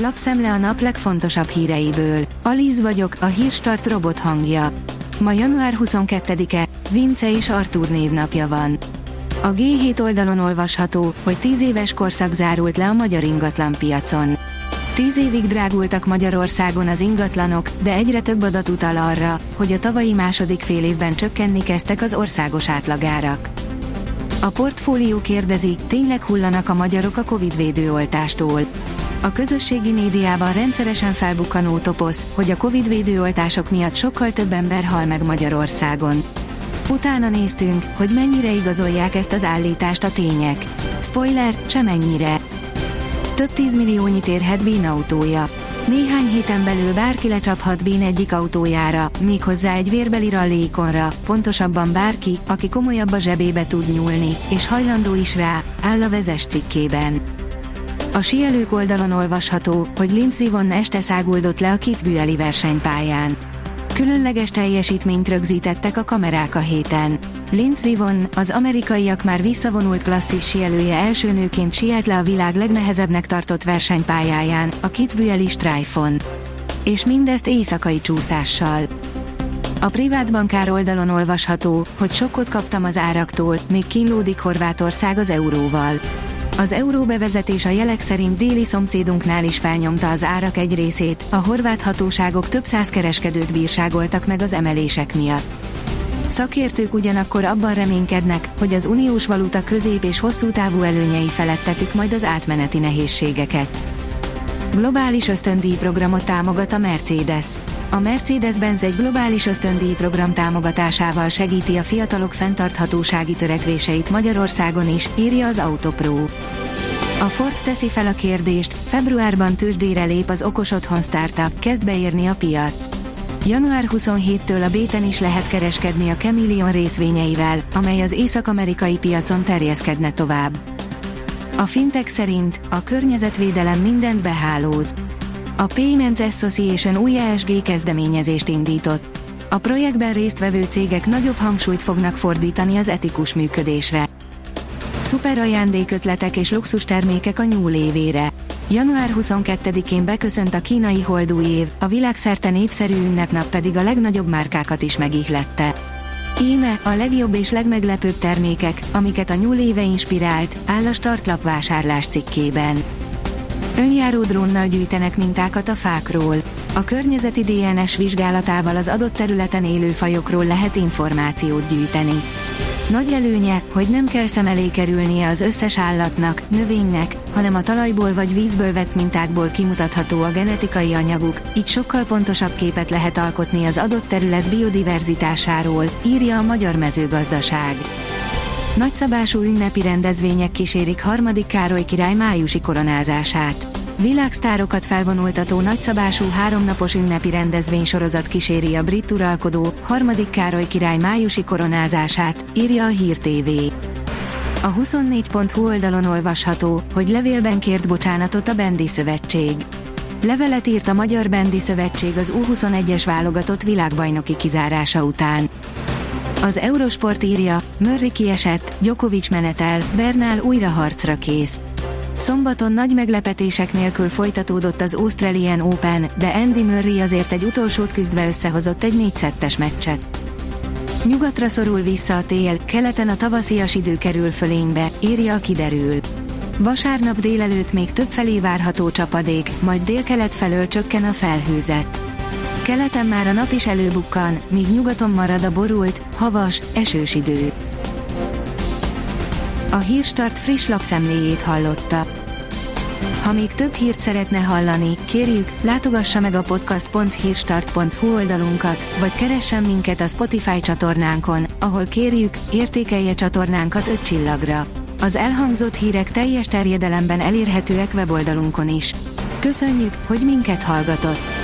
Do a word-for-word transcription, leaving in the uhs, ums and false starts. Lapszemle a nap legfontosabb híreiből. Aliz vagyok, a Hírstart robot hangja. Ma január huszonkettedike, Vince és Artúr névnapja van. A gé hét oldalon olvasható, hogy tíz éves korszak zárult le a magyar ingatlanpiacon. tíz évig drágultak Magyarországon az ingatlanok, de egyre több adat utal arra, hogy a tavalyi második fél évben csökkenni kezdtek az országos átlagárak. A Portfólió kérdezi, tényleg hullanak a magyarok a Covid védőoltástól. A közösségi médiában rendszeresen felbukkanó toposz, hogy a Covid védőoltások miatt sokkal több ember hal meg Magyarországon. Utána néztünk, hogy mennyire igazolják ezt az állítást a tények. Spoiler, semennyire. Több tízmilliónyit érhet Bén autója. Néhány héten belül bárki lecsaphat Bén egyik autójára, méghozzá egy vérbeli rallykonra, pontosabban bárki, aki komolyabb a zsebébe tud nyúlni, és hajlandó is rá, áll a Vezes cikkében. A síelők oldalon olvasható, hogy Lindsey Vonn este száguldott le a Kit Buelli versenypályán. Különleges teljesítményt rögzítettek a kamerák a héten. Lindsey Vonn, az amerikaiak már visszavonult klasszis síelője első nőként síelt le a világ legnehezebbnek tartott versenypályáján, a Kit Buelli Stryphon. És mindezt éjszakai csúszással. A privát bankár oldalon olvasható, hogy sokkot kaptam az áraktól, még kínlódik Horvátország az euróval. Az euró bevezetés a jelek szerint déli szomszédunknál is felnyomta az árak egy részét, a horvát hatóságok több száz kereskedőt bírságoltak meg az emelések miatt. Szakértők ugyanakkor abban reménykednek, hogy az uniós valuta közép- és hosszú távú előnyei felettetik majd az átmeneti nehézségeket. Globális ösztöndíjprogramot támogat a Mercedes. A Mercedes-Benz egy globális ösztöndíjprogram támogatásával segíti a fiatalok fenntarthatósági törekvéseit Magyarországon is, írja az AutoPro. A Ford teszi fel a kérdést, februárban tőzsdére lép az okos otthon startlap, kezd beérni a piac. január huszonhetedikétől a Béten is lehet kereskedni a Camillion részvényeivel, amely az észak-amerikai piacon terjeszkedne tovább. A Fintech szerint a környezetvédelem mindent behálóz. A Payments Association új é es gé kezdeményezést indított. A projektben résztvevő cégek nagyobb hangsúlyt fognak fordítani az etikus működésre. Szuper ajándékötletek és luxustermékek a nyúl évére. január huszonkettedikén beköszönt a kínai Holdú év, a világszerte népszerű ünnepnap pedig a legnagyobb márkákat is megihlette. Íme a legjobb és legmeglepőbb termékek, amiket a nyúl éve inspirált, áll a startlap vásárlás cikkében. Önjáró drónnal gyűjtenek mintákat a fákról. A környezeti dé en es vizsgálatával az adott területen élő fajokról lehet információt gyűjteni. Nagy előnye, hogy nem kell szem elé kerülnie az összes állatnak, növénynek, hanem a talajból vagy vízből vett mintákból kimutatható a genetikai anyaguk, így sokkal pontosabb képet lehet alkotni az adott terület biodiverzitásáról, írja a Magyar Mezőgazdaság. Nagyszabású ünnepi rendezvények kísérik harmadik Károly király májusi koronázását. Világsztárokat felvonultató nagyszabású háromnapos ünnepi rendezvénysorozat kíséri a brit uralkodó harmadik Károly király májusi koronázását, írja a Hír té vé. A huszonnégy pont hu oldalon olvasható, hogy levélben kért bocsánatot a Bendi szövetség. Levelet írt a Magyar Bendi szövetség az U huszonegyes válogatott világbajnoki kizárása után. Az Eurosport írja, Murray kiesett, Djokovics menetel, Bernal újra harcra kész. Szombaton nagy meglepetések nélkül folytatódott az Australian Open, de Andy Murray azért egy utolsót küzdve összehozott egy négyszettes meccset. Nyugatra szorul vissza a tél, keleten a tavaszias idő kerül fölénybe, írja a Kiderül. Vasárnap délelőtt még többfelé várható csapadék, majd délkelet felől csökken a felhőzet. Keleten már a nap is előbukkan, míg nyugaton marad a borult, havas, esős idő. A Hírstart friss lapszemléjét hallotta. Ha még több hírt szeretne hallani, kérjük, látogassa meg a podcast pont hírstart pont hu oldalunkat, vagy keressen minket a Spotify csatornánkon, ahol kérjük, értékelje csatornánkat öt csillagra. Az elhangzott hírek teljes terjedelemben elérhetőek weboldalunkon is. Köszönjük, hogy minket hallgatott!